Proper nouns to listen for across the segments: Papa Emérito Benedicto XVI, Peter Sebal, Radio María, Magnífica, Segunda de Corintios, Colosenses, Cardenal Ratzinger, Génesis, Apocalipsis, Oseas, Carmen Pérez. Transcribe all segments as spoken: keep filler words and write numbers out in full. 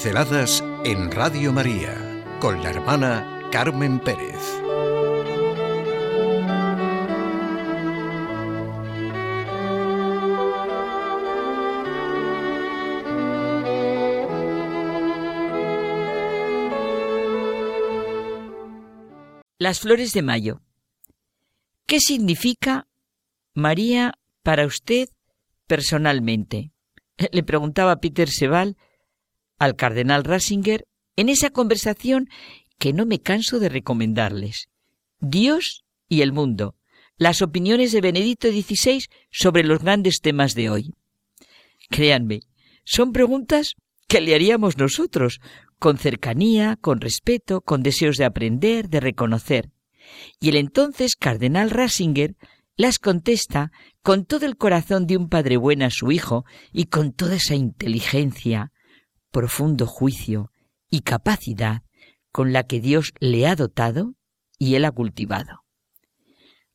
Pinceladas en Radio María, con la hermana Carmen Pérez. Las flores de mayo. ¿Qué significa María para usted personalmente? Le preguntaba Peter Sebal al cardenal Ratzinger en esa conversación que no me canso de recomendarles. Dios y el mundo. Las opiniones de Benedicto dieciséis sobre los grandes temas de hoy. Créanme, son preguntas que le haríamos nosotros, con cercanía, con respeto, con deseos de aprender, de reconocer. Y el entonces cardenal Ratzinger las contesta con todo el corazón de un padre bueno a su hijo y con toda esa inteligencia, profundo juicio y capacidad con la que Dios le ha dotado y él ha cultivado.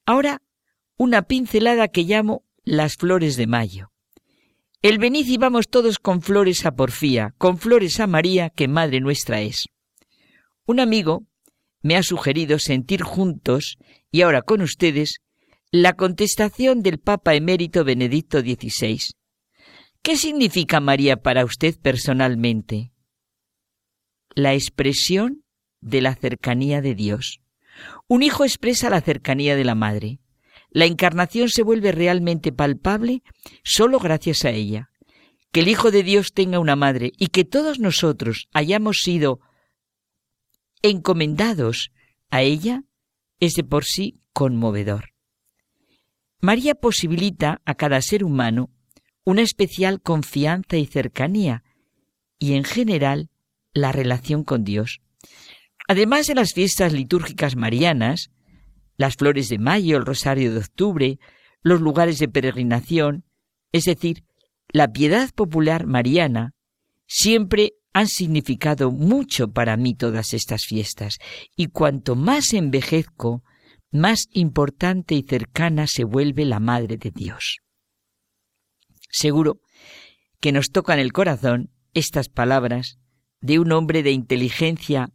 Ahora, una pincelada que llamo las flores de mayo. El venid y vamos todos con flores a Porfía, con flores a María, que Madre Nuestra es. Un amigo me ha sugerido sentir juntos, y ahora con ustedes, la contestación del Papa Emérito Benedicto dieciséis. ¿Qué significa María para usted personalmente? La expresión de la cercanía de Dios. Un hijo expresa la cercanía de la Madre. La encarnación se vuelve realmente palpable solo gracias a ella. Que el Hijo de Dios tenga una madre y que todos nosotros hayamos sido encomendados a ella es de por sí conmovedor. María posibilita a cada ser humano una especial confianza y cercanía y, en general, la relación con Dios. Además de las fiestas litúrgicas marianas, las flores de mayo, el rosario de octubre, los lugares de peregrinación, es decir, la piedad popular mariana, siempre han significado mucho para mí todas estas fiestas, y cuanto más envejezco, más importante y cercana se vuelve la Madre de Dios. Seguro que nos tocan el corazón estas palabras de un hombre de inteligencia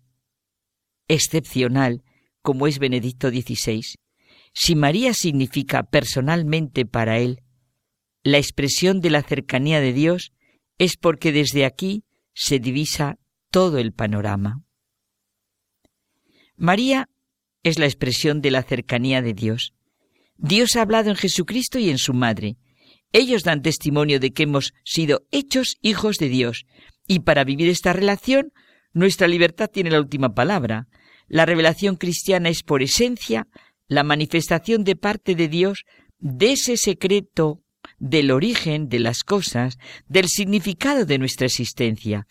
excepcional, como es Benedicto dieciséis, si María significa personalmente para él la expresión de la cercanía de Dios, es porque desde aquí se divisa todo el panorama. María es la expresión de la cercanía de Dios. Dios ha hablado en Jesucristo y en su Madre. Ellos dan testimonio de que hemos sido hechos hijos de Dios, y para vivir esta relación, nuestra libertad tiene la última palabra. La revelación cristiana es, por esencia, la manifestación de parte de Dios de ese secreto del origen de las cosas, del significado de nuestra existencia.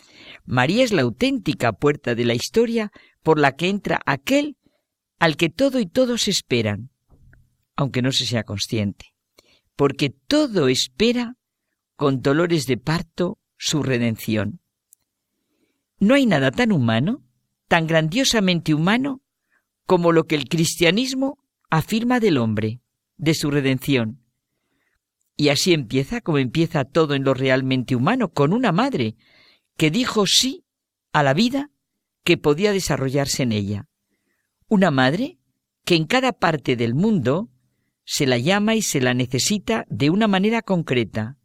María es la auténtica puerta de la historia por la que entra aquel al que todo y todos esperan, aunque no se sea consciente, porque todo espera con dolores de parto su redención. No hay nada tan humano, tan grandiosamente humano, como lo que el cristianismo afirma del hombre, de su redención. Y así empieza como empieza todo en lo realmente humano, con una madre que dijo sí a la vida que podía desarrollarse en ella. Una madre que en cada parte del mundo se la llama y se la necesita de una manera concreta.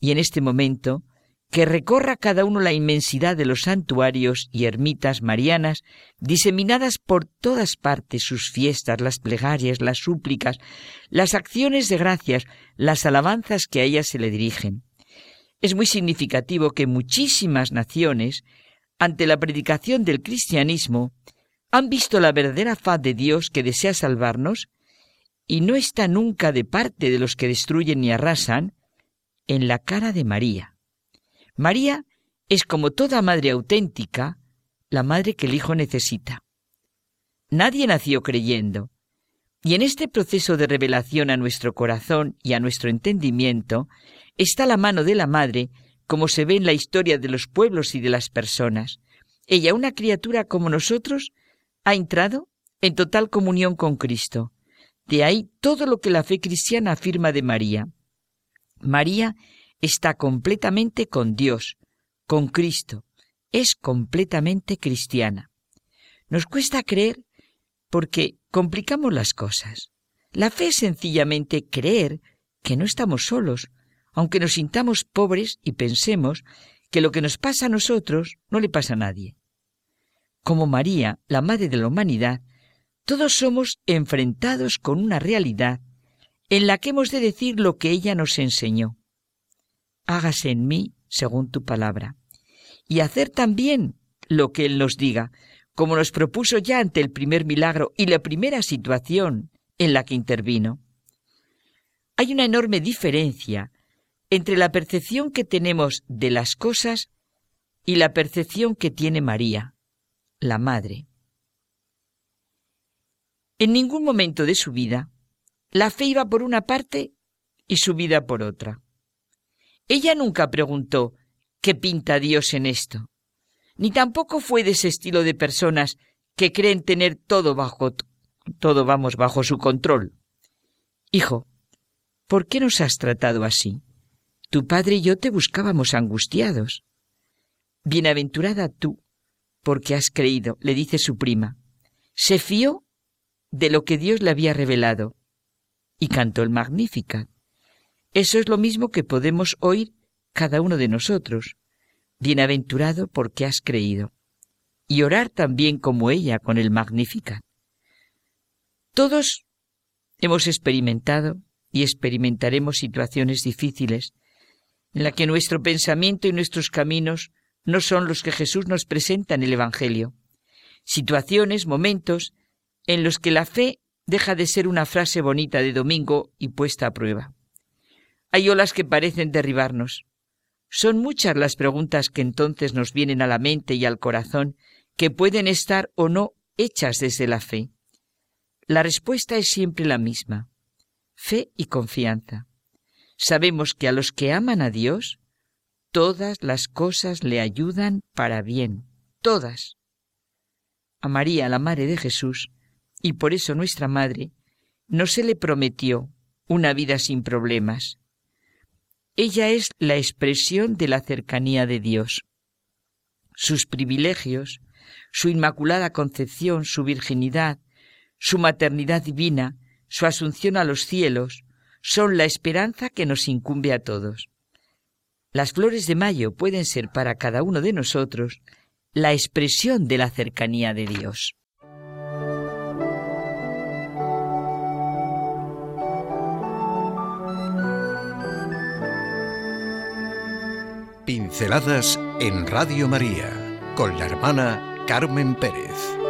Y en este momento, que recorra cada uno la inmensidad de los santuarios y ermitas marianas, diseminadas por todas partes, sus fiestas, las plegarias, las súplicas, las acciones de gracias, las alabanzas que a ellas se le dirigen. Es muy significativo que muchísimas naciones, ante la predicación del cristianismo, han visto la verdadera faz de Dios que desea salvarnos y no está nunca de parte de los que destruyen y arrasan en la cara de María. María es, como toda madre auténtica, la madre que el hijo necesita. Nadie nació creyendo, y en este proceso de revelación a nuestro corazón y a nuestro entendimiento está la mano de la madre, como se ve en la historia de los pueblos y de las personas. Ella, una criatura como nosotros, ha entrado en total comunión con Cristo. De ahí todo lo que la fe cristiana afirma de María. María está completamente con Dios, con Cristo, es completamente cristiana. Nos cuesta creer porque complicamos las cosas. La fe es sencillamente creer que no estamos solos, aunque nos sintamos pobres y pensemos que lo que nos pasa a nosotros no le pasa a nadie. Como María, la madre de la humanidad, todos somos enfrentados con una realidad en la que hemos de decir lo que ella nos enseñó. Hágase en mí según tu palabra. Y hacer también lo que Él nos diga, como nos propuso ya ante el primer milagro y la primera situación en la que intervino. Hay una enorme diferencia entre la percepción que tenemos de las cosas y la percepción que tiene María, la Madre. En ningún momento de su vida, la fe iba por una parte y su vida por otra. Ella nunca preguntó, ¿qué pinta Dios en esto? Ni tampoco fue de ese estilo de personas que creen tener todo bajo, todo vamos, bajo su control. Hijo, ¿por qué nos has tratado así? Tu padre y yo te buscábamos angustiados. Bienaventurada tú, porque has creído, le dice su prima. Se fió de lo que Dios le había revelado y cantó el Magnífica. Eso es lo mismo que podemos oír cada uno de nosotros. Bienaventurado porque has creído. Y orar también como ella con el Magnífica. Todos hemos experimentado y experimentaremos situaciones difíciles en las que nuestro pensamiento y nuestros caminos no son los que Jesús nos presenta en el Evangelio. Situaciones, momentos en los que la fe deja de ser una frase bonita de domingo y puesta a prueba. Hay olas que parecen derribarnos. Son muchas las preguntas que entonces nos vienen a la mente y al corazón que pueden estar o no hechas desde la fe. La respuesta es siempre la misma: fe y confianza. Sabemos que a los que aman a Dios, todas las cosas le ayudan para bien, todas. A María, la Madre de Jesús, y por eso nuestra Madre, no se le prometió una vida sin problemas. Ella es la expresión de la cercanía de Dios. Sus privilegios, su inmaculada concepción, su virginidad, su maternidad divina, su asunción a los cielos, son la esperanza que nos incumbe a todos. Las flores de mayo pueden ser para cada uno de nosotros la expresión de la cercanía de Dios. Pinceladas en Radio María con la hermana Carmen Pérez.